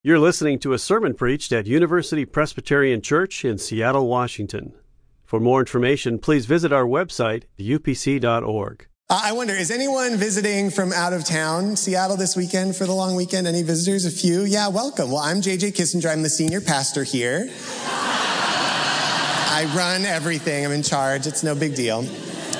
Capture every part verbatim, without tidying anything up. You're listening to a sermon preached at University Presbyterian Church in Seattle, Washington. For more information, please visit our website, U P C dot org. Uh, I wonder, is anyone visiting from out of town, Seattle this weekend for the long weekend? Any visitors? A few? Yeah, welcome. Well, I'm J J Kissinger. I'm the senior pastor here. I run everything. I'm in charge. It's no big deal.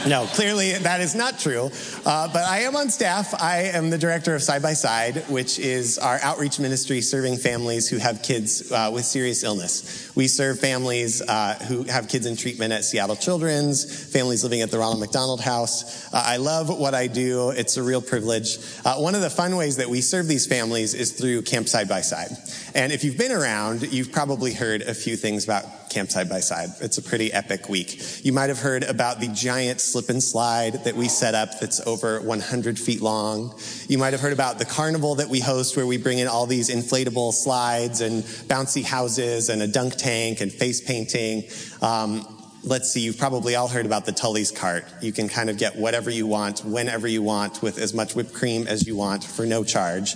No, clearly that is not true, uh, but I am on staff. I am the director of Side by Side, which is our outreach ministry serving families who have kids uh, with serious illness. We serve families uh, who have kids in treatment at Seattle Children's, families living at the Ronald McDonald House. Uh, I love what I do. It's a real privilege. Uh, one of the fun ways that we serve these families is through Camp Side by Side. And if you've been around, you've probably heard a few things about Camp Side by Side. It's a pretty epic week. You might have heard about the giant slip and slide that we set up that's over one hundred feet long. You might have heard about the carnival that we host where we bring in all these inflatable slides and bouncy houses and a dunk tank and face painting. Um, Let's see, you've probably all heard about the Tully's cart. You can kind of get whatever you want, whenever you want, with as much whipped cream as you want for no charge.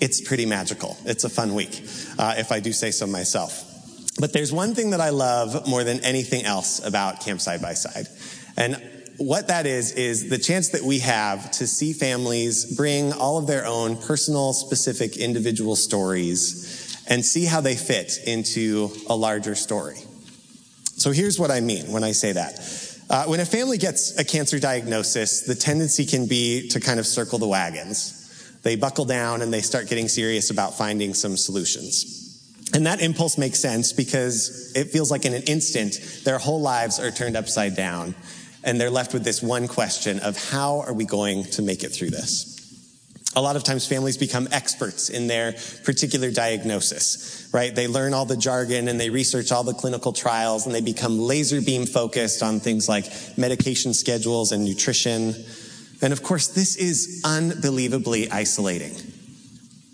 It's pretty magical. It's a fun week, uh, if I do say so myself. But there's one thing that I love more than anything else about Camp Side by Side. And what that is, is the chance that we have to see families bring all of their own personal, specific, individual stories and see how they fit into a larger story. So here's what I mean when I say that. Uh, when a family gets a cancer diagnosis, the tendency can be to kind of circle the wagons. They buckle down and they start getting serious about finding some solutions. And that impulse makes sense because it feels like in an instant, their whole lives are turned upside down and they're left with this one question of how are we going to make it through this? A lot of times families become experts in their particular diagnosis, right? They learn all the jargon and they research all the clinical trials and they become laser beam focused on things like medication schedules and nutrition. And of course, this is unbelievably isolating.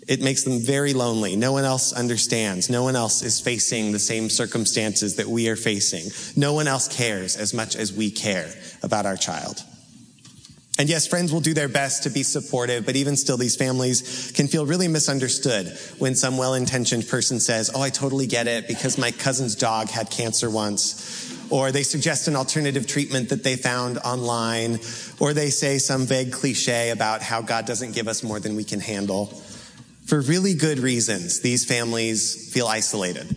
It makes them very lonely. No one else understands. No one else is facing the same circumstances that we are facing. No one else cares as much as we care about our child. And yes, friends will do their best to be supportive, but even still, these families can feel really misunderstood when some well-intentioned person says, oh, I totally get it because my cousin's dog had cancer once. Or they suggest an alternative treatment that they found online. Or they say some vague cliche about how God doesn't give us more than we can handle. For really good reasons, these families feel isolated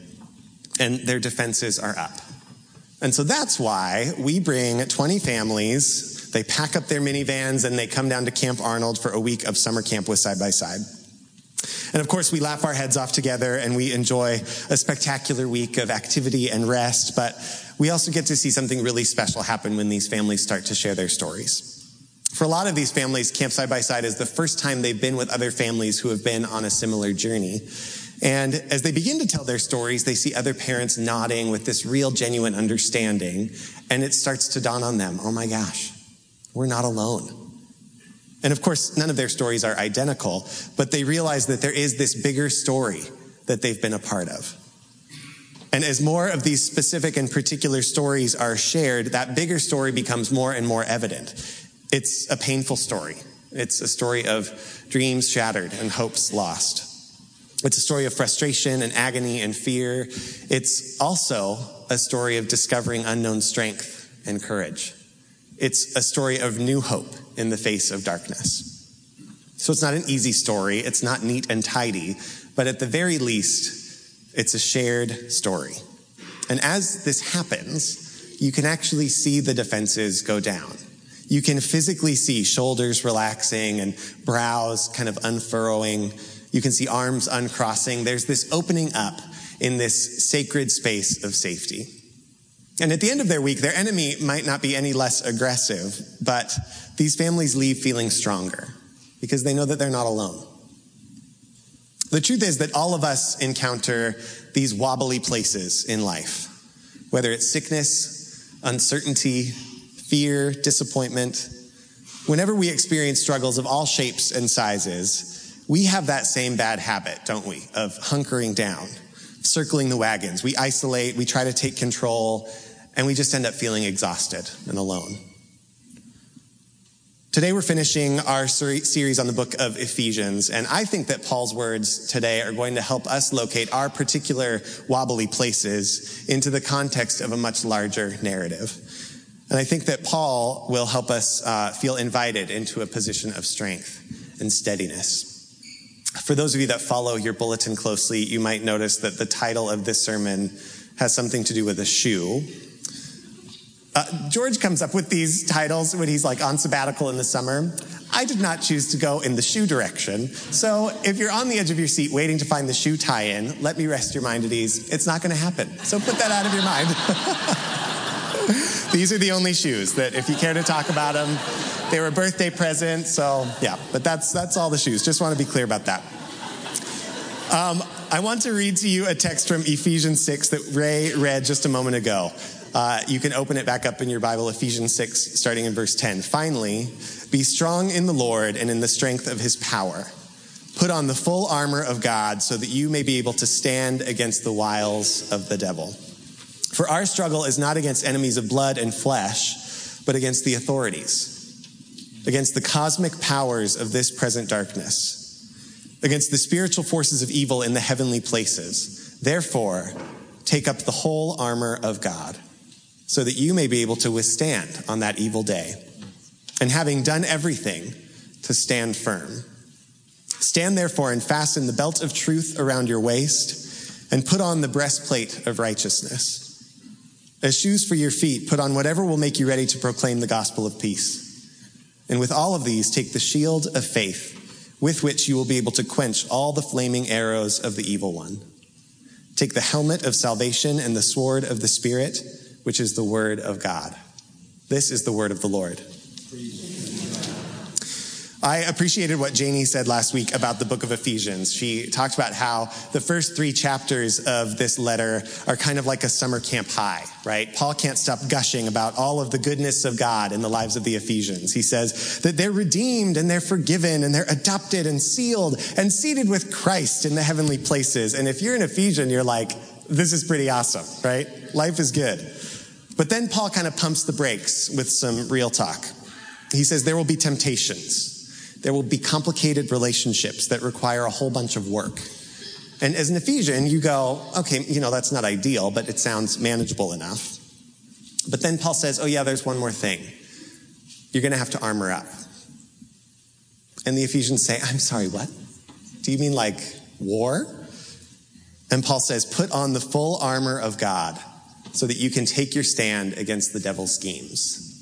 and their defenses are up. And so that's why we bring twenty families. They pack up their minivans and they come down to Camp Arnold for a week of summer camp with Side by Side. And of course, we laugh our heads off together and we enjoy a spectacular week of activity and rest, but we also get to see something really special happen when these families start to share their stories. For a lot of these families, Camp Side by Side is the first time they've been with other families who have been on a similar journey. And as they begin to tell their stories, they see other parents nodding with this real, genuine understanding, and it starts to dawn on them, oh my gosh, we're not alone. And of course, none of their stories are identical, but they realize that there is this bigger story that they've been a part of. And as more of these specific and particular stories are shared, that bigger story becomes more and more evident. It's a painful story. It's a story of dreams shattered and hopes lost. It's a story of frustration and agony and fear. It's also a story of discovering unknown strength and courage. It's a story of new hope in the face of darkness. So it's not an easy story. It's not neat and tidy. But at the very least, it's a shared story. And as this happens, you can actually see the defenses go down. You can physically see shoulders relaxing and brows kind of unfurrowing. You can see arms uncrossing. There's this opening up in this sacred space of safety. And at the end of their week, their enemy might not be any less aggressive, but these families leave feeling stronger because they know that they're not alone. The truth is that all of us encounter these wobbly places in life, whether it's sickness, uncertainty, fear, disappointment. Whenever we experience struggles of all shapes and sizes, we have that same bad habit, don't we, of hunkering down, circling the wagons. We isolate, we try to take control, and we just end up feeling exhausted and alone. Today we're finishing our ser- series on the book of Ephesians, and I think that Paul's words today are going to help us locate our particular wobbly places into the context of a much larger narrative. And I think that Paul will help us uh, feel invited into a position of strength and steadiness. For those of you that follow your bulletin closely, you might notice that the title of this sermon has something to do with a shoe. Uh, George comes up with these titles when he's like on sabbatical in the summer. I did not choose to go in the shoe direction. So if you're on the edge of your seat waiting to find the shoe tie-in, let me rest your mind at ease. It's not going to happen. So put that out of your mind. These are the only shoes that if you care to talk about them, they were a birthday present. So yeah, but that's that's all the shoes. Just want to be clear about that. Um, I want to read to you a text from Ephesians six that Ray read just a moment ago. Uh, you can open it back up in your Bible, Ephesians six, starting in verse ten. Finally, be strong in the Lord and in the strength of his power. Put on the full armor of God so that you may be able to stand against the wiles of the devil. For our struggle is not against enemies of blood and flesh, but against the authorities, against the cosmic powers of this present darkness, against the spiritual forces of evil in the heavenly places. Therefore, take up the whole armor of God, so that you may be able to withstand on that evil day, and having done everything, to stand firm. Stand therefore and fasten the belt of truth around your waist, and put on the breastplate of righteousness. As shoes for your feet, put on whatever will make you ready to proclaim the gospel of peace. And with all of these, take the shield of faith, with which you will be able to quench all the flaming arrows of the evil one. Take the helmet of salvation and the sword of the Spirit, which is the word of God. This is the word of the Lord. I appreciated what Janie said last week about the book of Ephesians. She talked about how the first three chapters of this letter are kind of like a summer camp high, right? Paul can't stop gushing about all of the goodness of God in the lives of the Ephesians. He says that they're redeemed and they're forgiven and they're adopted and sealed and seated with Christ in the heavenly places. And if you're an Ephesian, you're like, this is pretty awesome, right? Life is good. But then Paul kind of pumps the brakes with some real talk. He says there will be temptations. There will be complicated relationships that require a whole bunch of work. And as an Ephesian, you go, okay, you know, that's not ideal, but it sounds manageable enough. But then Paul says, oh yeah, there's one more thing. You're going to have to armor up. And the Ephesians say, I'm sorry, what? Do you mean like war? And Paul says, put on the full armor of God so that you can take your stand against the devil's schemes.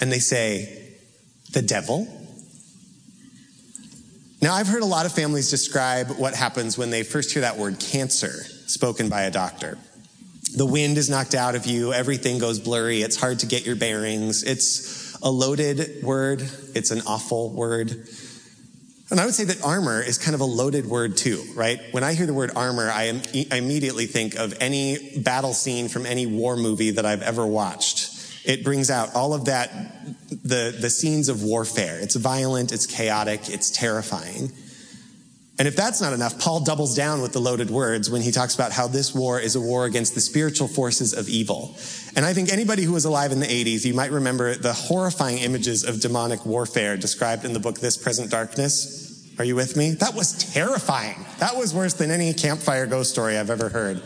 And they say, the devil? Now, I've heard a lot of families describe what happens when they first hear that word cancer spoken by a doctor. The wind is knocked out of you. Everything goes blurry. It's hard to get your bearings. It's a loaded word. It's an awful word. And I would say that armor is kind of a loaded word too, right? When I hear the word armor, I, am, I immediately think of any battle scene from any war movie that I've ever watched. It brings out all of that, the, the scenes of warfare. It's violent, it's chaotic, it's terrifying. And if that's not enough, Paul doubles down with the loaded words when he talks about how this war is a war against the spiritual forces of evil. And I think anybody who was alive in the eighties, you might remember the horrifying images of demonic warfare described in the book This Present Darkness. Are you with me? That was terrifying. That was worse than any campfire ghost story I've ever heard.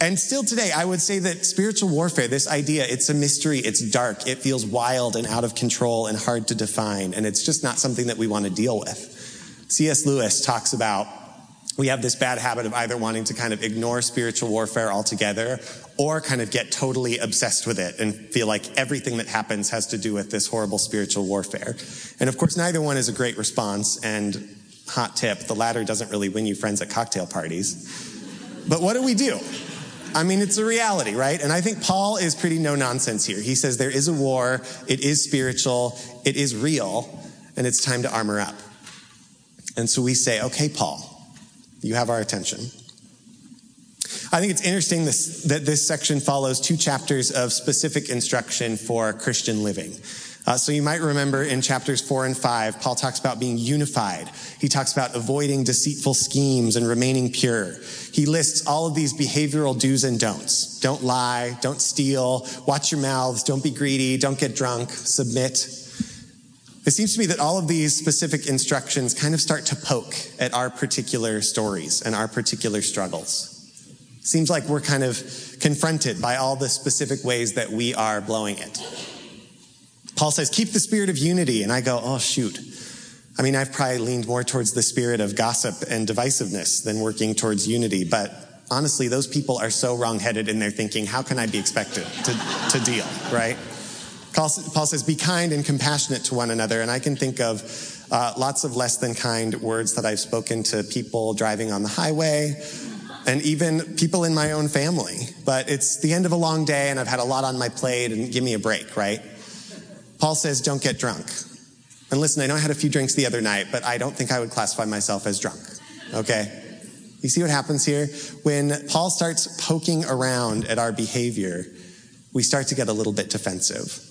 And still today, I would say that spiritual warfare, this idea, it's a mystery, it's dark, it feels wild and out of control and hard to define, and it's just not something that we want to deal with. C S. Lewis talks about, we have this bad habit of either wanting to kind of ignore spiritual warfare altogether or kind of get totally obsessed with it and feel like everything that happens has to do with this horrible spiritual warfare. And of course, neither one is a great response, and hot tip, the latter doesn't really win you friends at cocktail parties. But what do we do? I mean, it's a reality, right? And I think Paul is pretty no-nonsense here. He says there is a war, it is spiritual, it is real, and it's time to armor up. And so we say, okay, Paul, you have our attention. I think it's interesting this, that this section follows two chapters of specific instruction for Christian living. Uh, so you might remember in chapters four and five, Paul talks about being unified. He talks about avoiding deceitful schemes and remaining pure. He lists all of these behavioral do's and don'ts. Don't lie, don't steal, watch your mouths, don't be greedy, don't get drunk, submit. It seems to me that all of these specific instructions kind of start to poke at our particular stories and our particular struggles. Seems like we're kind of confronted by all the specific ways that we are blowing it. Paul says, keep the spirit of unity. And I go, oh, shoot. I mean, I've probably leaned more towards the spirit of gossip and divisiveness than working towards unity. But honestly, those people are so wrong-headed in their thinking, how can I be expected to, to deal, right? Paul, Paul says, be kind and compassionate to one another. And I can think of uh, lots of less than kind words that I've spoken to people driving on the highway and even people in my own family. But it's the end of a long day and I've had a lot on my plate and give me a break, right? Paul says, don't get drunk. And listen, I know I had a few drinks the other night, but I don't think I would classify myself as drunk, okay? You see what happens here? When Paul starts poking around at our behavior, we start to get a little bit defensive.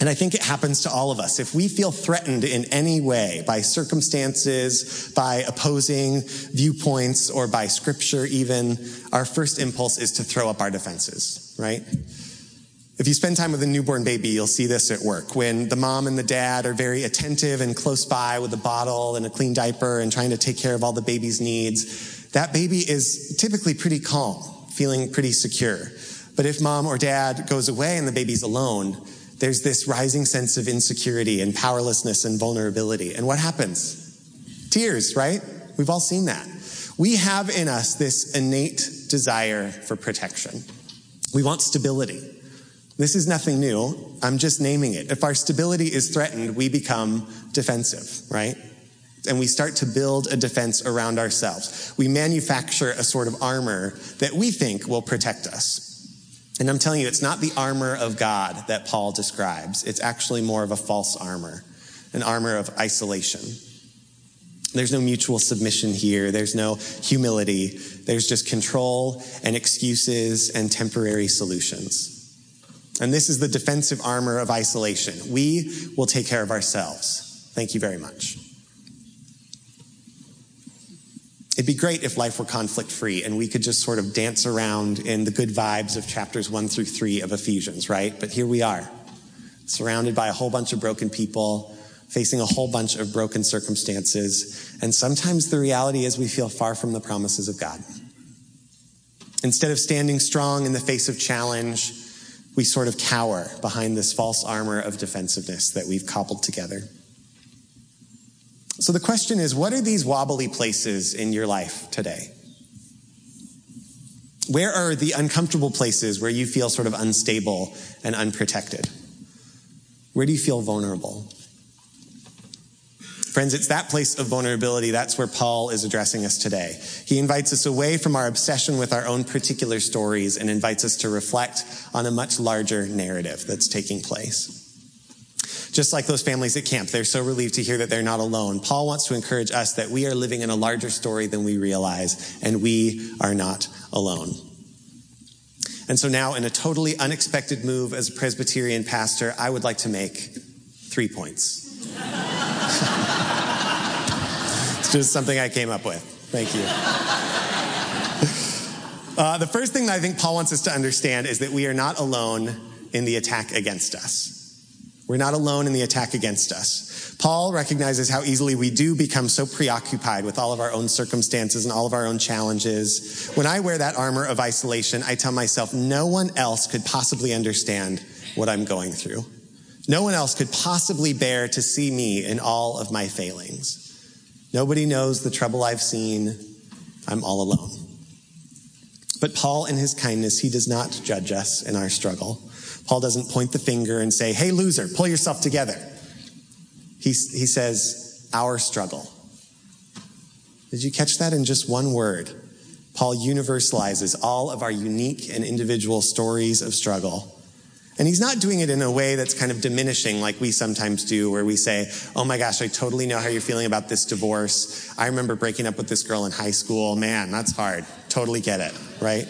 And I think it happens to all of us. If we feel threatened in any way by circumstances, by opposing viewpoints, or by scripture even, our first impulse is to throw up our defenses, right? If you spend time with a newborn baby, you'll see this at work. When the mom and the dad are very attentive and close by with a bottle and a clean diaper and trying to take care of all the baby's needs, that baby is typically pretty calm, feeling pretty secure. But if mom or dad goes away and the baby's alone, there's this rising sense of insecurity and powerlessness and vulnerability. And what happens? Tears, right? We've all seen that. We have in us this innate desire for protection. We want stability. This is nothing new. I'm just naming it. If our stability is threatened, we become defensive, right? And we start to build a defense around ourselves. We manufacture a sort of armor that we think will protect us. And I'm telling you, it's not the armor of God that Paul describes. It's actually more of a false armor, an armor of isolation. There's no mutual submission here. There's no humility. There's just control and excuses and temporary solutions. And this is the defensive armor of isolation. We will take care of ourselves. Thank you very much. It'd be great if life were conflict-free and we could just sort of dance around in the good vibes of chapters one through three of Ephesians, right? But here we are, surrounded by a whole bunch of broken people, facing a whole bunch of broken circumstances. And sometimes the reality is we feel far from the promises of God. Instead of standing strong in the face of challenge, we sort of cower behind this false armor of defensiveness that we've cobbled together. So the question is, what are these wobbly places in your life today? Where are the uncomfortable places where you feel sort of unstable and unprotected? Where do you feel vulnerable? Friends, it's that place of vulnerability. That's where Paul is addressing us today. He invites us away from our obsession with our own particular stories and invites us to reflect on a much larger narrative that's taking place. Just like those families at camp, they're so relieved to hear that they're not alone. Paul wants to encourage us that we are living in a larger story than we realize, and we are not alone. And so now, in a totally unexpected move as a Presbyterian pastor, I would like to make three points. Just something I came up with. Thank you. Uh, the first thing that I think Paul wants us to understand is that we are not alone in the attack against us. We're not alone in the attack against us. Paul recognizes how easily we do become so preoccupied with all of our own circumstances and all of our own challenges. When I wear that armor of isolation, I tell myself no one else could possibly understand what I'm going through. No one else could possibly bear to see me in all of my failings. Nobody knows the trouble I've seen. I'm all alone. But Paul, in his kindness, he does not judge us in our struggle. Paul doesn't point the finger and say, hey, loser, pull yourself together. He, he says, our struggle. Did you catch that in just one word? Paul universalizes all of our unique and individual stories of struggle. And he's not doing it in a way that's kind of diminishing like we sometimes do, where we say, oh my gosh, I totally know how you're feeling about this divorce. I remember breaking up with this girl in high school. Man, that's hard. Totally get it, right?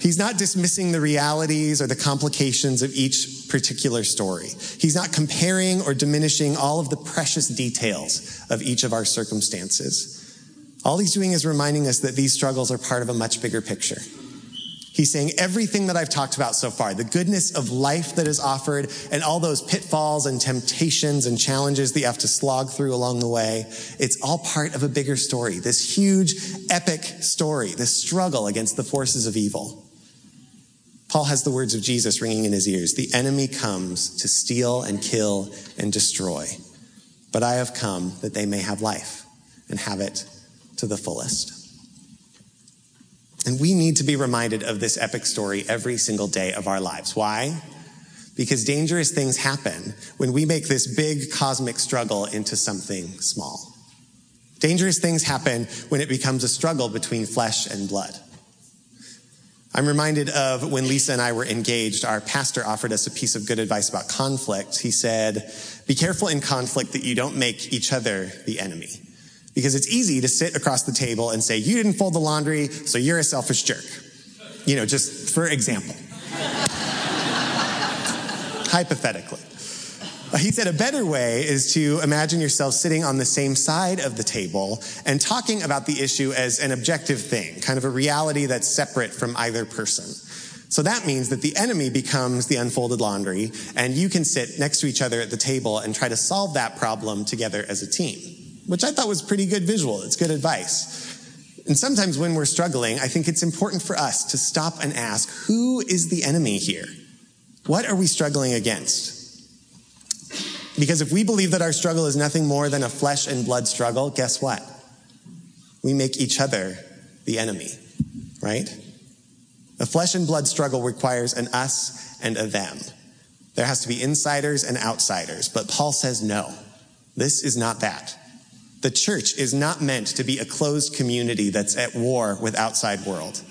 He's not dismissing the realities or the complications of each particular story. He's not comparing or diminishing all of the precious details of each of our circumstances. All he's doing is reminding us that these struggles are part of a much bigger picture. He's saying everything that I've talked about so far, the goodness of life that is offered and all those pitfalls and temptations and challenges that you have to slog through along the way, it's all part of a bigger story, this huge, epic story, this struggle against the forces of evil. Paul has the words of Jesus ringing in his ears. The enemy comes to steal and kill and destroy, but I have come that they may have life and have it to the fullest. And we need to be reminded of this epic story every single day of our lives. Why? Because dangerous things happen when we make this big cosmic struggle into something small. Dangerous things happen when it becomes a struggle between flesh and blood. I'm reminded of when Lisa and I were engaged, our pastor offered us a piece of good advice about conflict. He said, be careful in conflict that you don't make each other the enemy. Because it's easy to sit across the table and say, you didn't fold the laundry, so you're a selfish jerk. You know, just for example. Hypothetically. He said a better way is to imagine yourself sitting on the same side of the table and talking about the issue as an objective thing, kind of a reality that's separate from either person. So that means that the enemy becomes the unfolded laundry, and you can sit next to each other at the table and try to solve that problem together as a team. Which I thought was pretty good visual. It's good advice. And sometimes when we're struggling, I think it's important for us to stop and ask, who is the enemy here? What are we struggling against? Because if we believe that our struggle is nothing more than a flesh and blood struggle, guess what? We make each other the enemy, right? A flesh and blood struggle requires an us and a them. There has to be insiders and outsiders. But Paul says, no, this is not that. The church is not meant to be a closed community that's at war with outside world.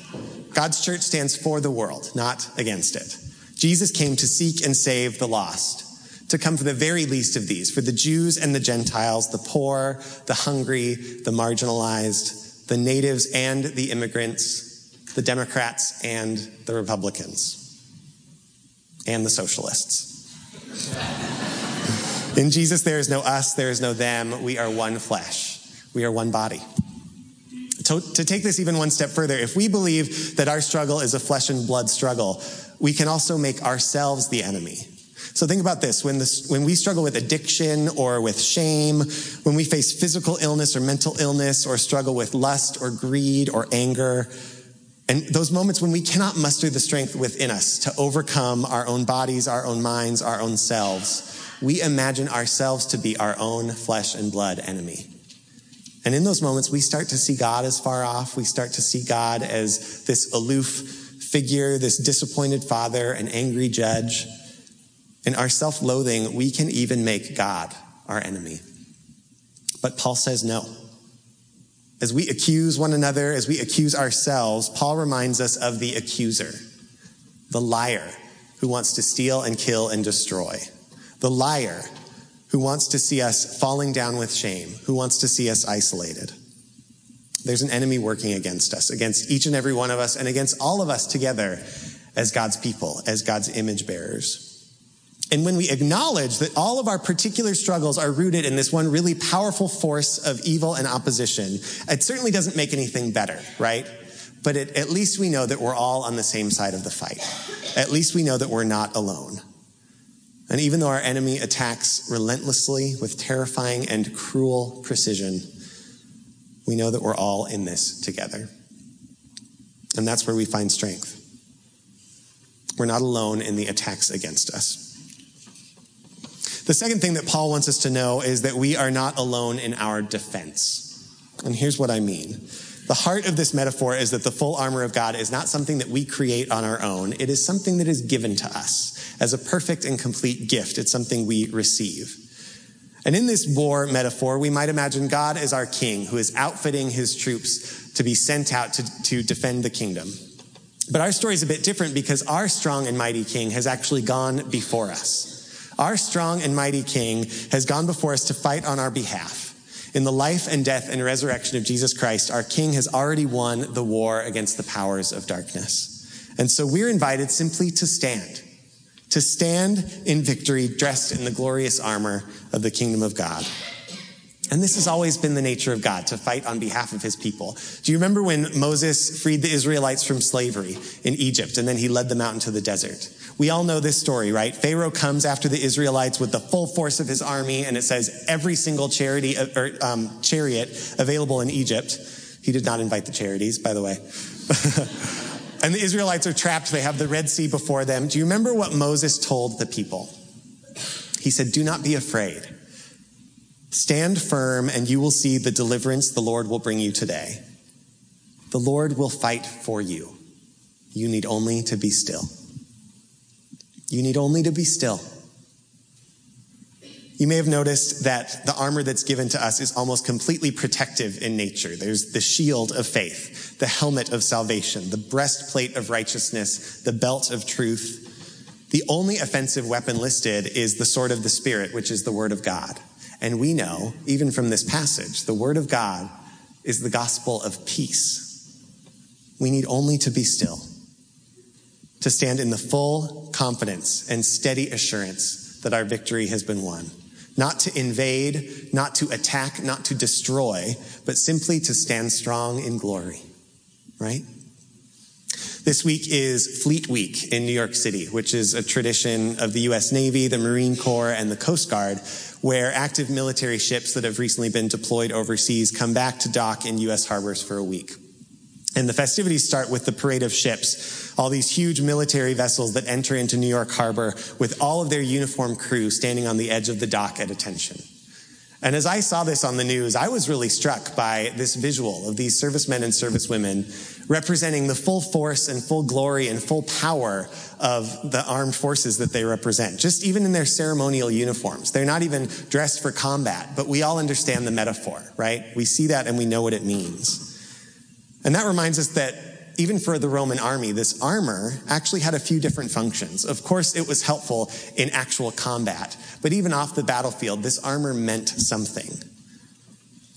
God's church stands for the world, not against it. Jesus came to seek and save the lost, to come for the very least of these, for the Jews and the Gentiles, the poor, the hungry, the marginalized, the natives and the immigrants, the Democrats and the Republicans, and the socialists. In Jesus, there is no us, there is no them. We are one flesh. We are one body. To, to take this even one step further, if we believe that our struggle is a flesh and blood struggle, we can also make ourselves the enemy. So think about this. When, this, when we struggle with addiction or with shame, when we face physical illness or mental illness or struggle with lust or greed or anger, and those moments when we cannot muster the strength within us to overcome our own bodies, our own minds, our own selves, we imagine ourselves to be our own flesh and blood enemy. And in those moments, we start to see God as far off. We start to see God as this aloof figure, this disappointed father, an angry judge. In our self-loathing, we can even make God our enemy. But Paul says no. As we accuse one another, as we accuse ourselves, Paul reminds us of the accuser, the liar who wants to steal and kill and destroy. The liar who wants to see us falling down with shame, who wants to see us isolated. There's an enemy working against us, against each and every one of us, and against all of us together as God's people, as God's image bearers. And when we acknowledge that all of our particular struggles are rooted in this one really powerful force of evil and opposition, it certainly doesn't make anything better, right? But it, at least we know that we're all on the same side of the fight. At least we know that we're not alone. And even though our enemy attacks relentlessly with terrifying and cruel precision, we know that we're all in this together. And that's where we find strength. We're not alone in the attacks against us. The second thing that Paul wants us to know is that we are not alone in our defense. And here's what I mean. The heart of this metaphor is that the full armor of God is not something that we create on our own. It is something that is given to us as a perfect and complete gift. It's something we receive. And in this war metaphor, we might imagine God as our king who is outfitting his troops to be sent out to, to defend the kingdom. But our story is a bit different because our strong and mighty king has actually gone before us. Our strong and mighty king has gone before us to fight on our behalf. In the life and death and resurrection of Jesus Christ, our King has already won the war against the powers of darkness. And so we're invited simply to stand, to stand in victory dressed in the glorious armor of the kingdom of God. And this has always been the nature of God, to fight on behalf of his people. Do you remember when Moses freed the Israelites from slavery in Egypt, and then he led them out into the desert? We all know this story, right? Pharaoh comes after the Israelites with the full force of his army, and it says every single charity or um, chariot available in Egypt. He did not invite the charities, by the way. And the Israelites are trapped. They have the Red Sea before them. Do you remember what Moses told the people? He said, "Do not be afraid. Stand firm, and you will see the deliverance the Lord will bring you today. The Lord will fight for you. You need only to be still." You need only to be still. You may have noticed that the armor that's given to us is almost completely protective in nature. There's the shield of faith, the helmet of salvation, the breastplate of righteousness, the belt of truth. The only offensive weapon listed is the sword of the Spirit, which is the word of God. And we know, even from this passage, the word of God is the gospel of peace. We need only to be still, to stand in the full confidence and steady assurance that our victory has been won. Not to invade, not to attack, not to destroy, but simply to stand strong in glory, right? This week is Fleet Week in New York City, which is a tradition of the U S Navy, the Marine Corps, and the Coast Guard, where active military ships that have recently been deployed overseas come back to dock in U S harbors for a week. And the festivities start with the parade of ships, all these huge military vessels that enter into New York Harbor with all of their uniformed crew standing on the edge of the dock at attention. And as I saw this on the news, I was really struck by this visual of these servicemen and servicewomen representing the full force and full glory and full power of the armed forces that they represent, just even in their ceremonial uniforms. They're not even dressed for combat, but we all understand the metaphor, right? We see that and we know what it means. And that reminds us that even for the Roman army, this armor actually had a few different functions. Of course, it was helpful in actual combat, but even off the battlefield, this armor meant something.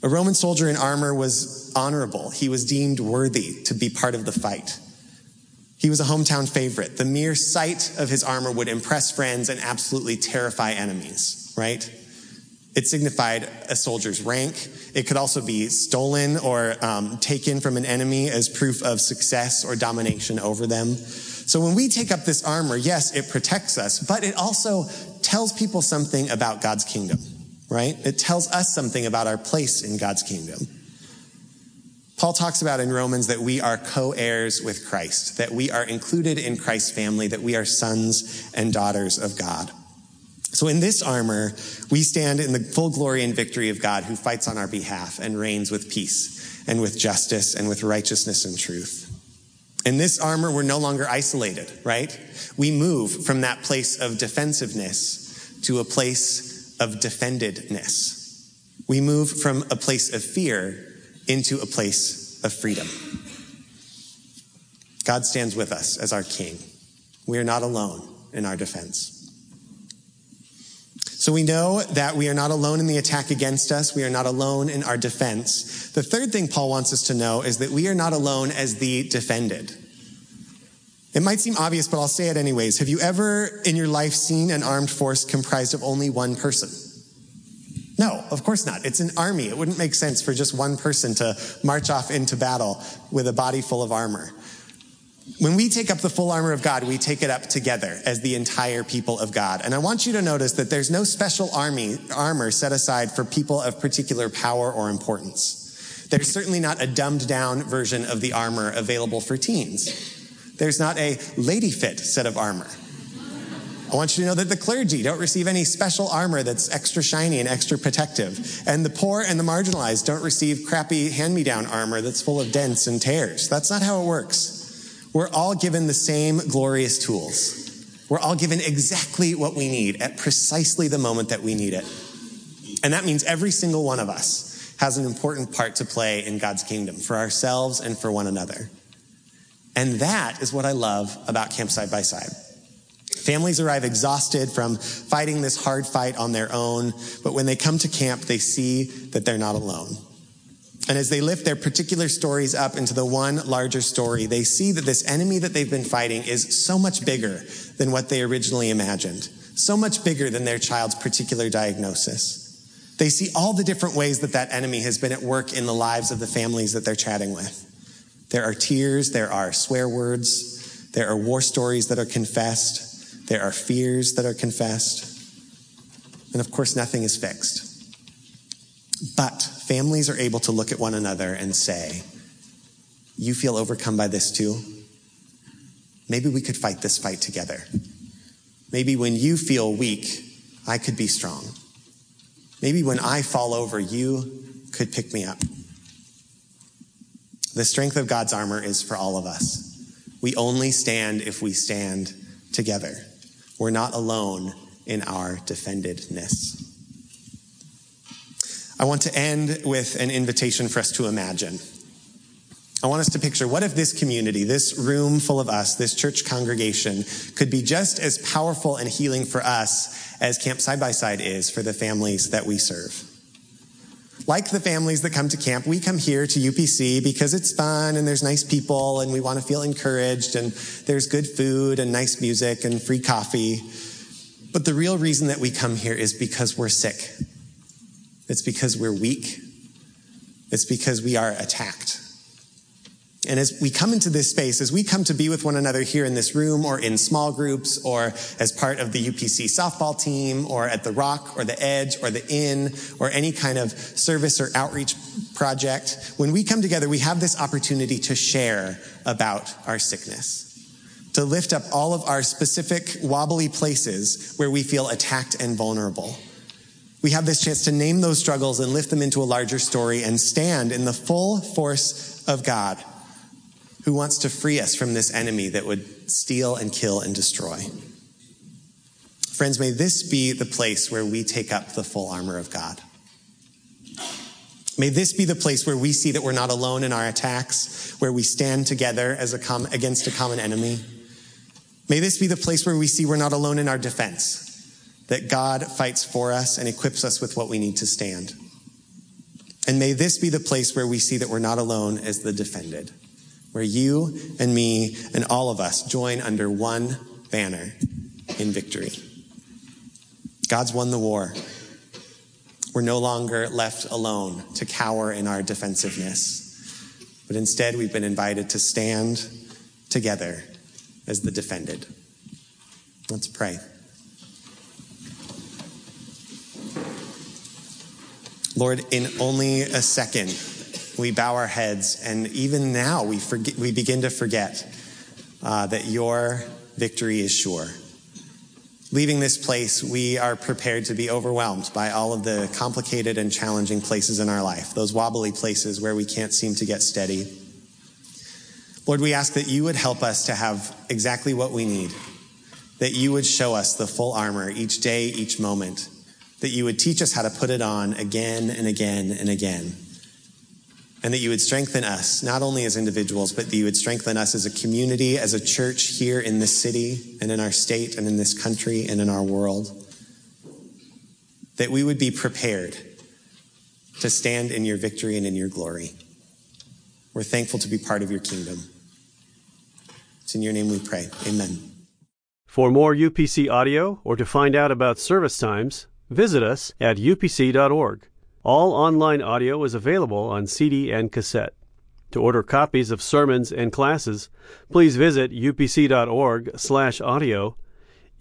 A Roman soldier in armor was honorable. He was deemed worthy to be part of the fight. He was a hometown favorite. The mere sight of his armor would impress friends and absolutely terrify enemies, right? It signified a soldier's rank. It could also be stolen or um, taken from an enemy as proof of success or domination over them. So when we take up this armor, yes, it protects us, but it also tells people something about God's kingdom, right? It tells us something about our place in God's kingdom. Paul talks about in Romans that we are co-heirs with Christ, that we are included in Christ's family, that we are sons and daughters of God. So in this armor, we stand in the full glory and victory of God who fights on our behalf and reigns with peace and with justice and with righteousness and truth. In this armor, we're no longer isolated, right? We move from that place of defensiveness to a place of defendedness. We move from a place of fear into a place of freedom. God stands with us as our King. We are not alone in our defense. So we know that we are not alone in the attack against us. We are not alone in our defense. The third thing Paul wants us to know is that we are not alone as the defended. It might seem obvious, but I'll say it anyways. Have you ever in your life seen an armed force comprised of only one person? No, of course not. It's an army. It wouldn't make sense for just one person to march off into battle with a body full of armor. When we take up the full armor of God, we take it up together as the entire people of God. And I want you to notice that there's no special army armor set aside for people of particular power or importance. There's certainly not a dumbed-down version of the armor available for teens. There's not a lady-fit set of armor. I want you to know that the clergy don't receive any special armor that's extra shiny and extra protective. And the poor and the marginalized don't receive crappy hand-me-down armor that's full of dents and tears. That's not how it works. We're all given the same glorious tools. We're all given exactly what we need at precisely the moment that we need it. And that means every single one of us has an important part to play in God's kingdom for ourselves and for one another. And that is what I love about Camp Side by Side. Families arrive exhausted from fighting this hard fight on their own, but when they come to camp, they see that they're not alone. And as they lift their particular stories up into the one larger story, they see that this enemy that they've been fighting is so much bigger than what they originally imagined, so much bigger than their child's particular diagnosis. They see all the different ways that that enemy has been at work in the lives of the families that they're chatting with. There are tears, there are swear words, there are war stories that are confessed, there are fears that are confessed. And of course, nothing is fixed. But families are able to look at one another and say, you feel overcome by this too? Maybe we could fight this fight together. Maybe when you feel weak, I could be strong. Maybe when I fall over, you could pick me up. The strength of God's armor is for all of us. We only stand if we stand together. We're not alone in our defendedness. I want to end with an invitation for us to imagine. I want us to picture, what if this community, this room full of us, this church congregation, could be just as powerful and healing for us as Camp Side by Side is for the families that we serve? Like the families that come to camp, we come here to U P C because it's fun and there's nice people and we want to feel encouraged and there's good food and nice music and free coffee. But the real reason that we come here is because we're sick. It's because we're weak. It's because we are attacked. And as we come into this space, as we come to be with one another here in this room or in small groups or as part of the U P C softball team or at the Rock or the Edge or the Inn or any kind of service or outreach project, when we come together, we have this opportunity to share about our sickness, to lift up all of our specific wobbly places where we feel attacked and vulnerable. We have this chance to name those struggles and lift them into a larger story and stand in the full force of God, who wants to free us from this enemy that would steal and kill and destroy. Friends, may this be the place where we take up the full armor of God. May this be the place where we see that we're not alone in our attacks, where we stand together as a com- against a common enemy. May this be the place where we see we're not alone in our defense, that God fights for us and equips us with what we need to stand. And may this be the place where we see that we're not alone as the defended, where you and me and all of us join under one banner in victory. God's won the war. We're no longer left alone to cower in our defensiveness, but instead we've been invited to stand together as the defended. Let's pray. Lord, in only a second, we bow our heads, and even now we forget, we begin to forget uh, that your victory is sure. Leaving this place, we are prepared to be overwhelmed by all of the complicated and challenging places in our life, those wobbly places where we can't seem to get steady. Lord, we ask that you would help us to have exactly what we need, that you would show us the full armor each day, each moment, that you would teach us how to put it on again and again and again, and that you would strengthen us, not only as individuals, but that you would strengthen us as a community, as a church here in this city and in our state and in this country and in our world, that we would be prepared to stand in your victory and in your glory. We're thankful to be part of your kingdom. It's in your name we pray. Amen. For more U P C audio or to find out about service times, visit us at U P C dot org. All online audio is available on C D and cassette. To order copies of sermons and classes, please visit U P C dot org slash audio,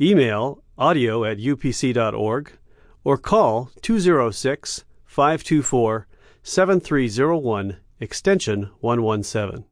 email audio at U P C dot org, or call two oh six, five two four, seven three oh one, extension one one seven.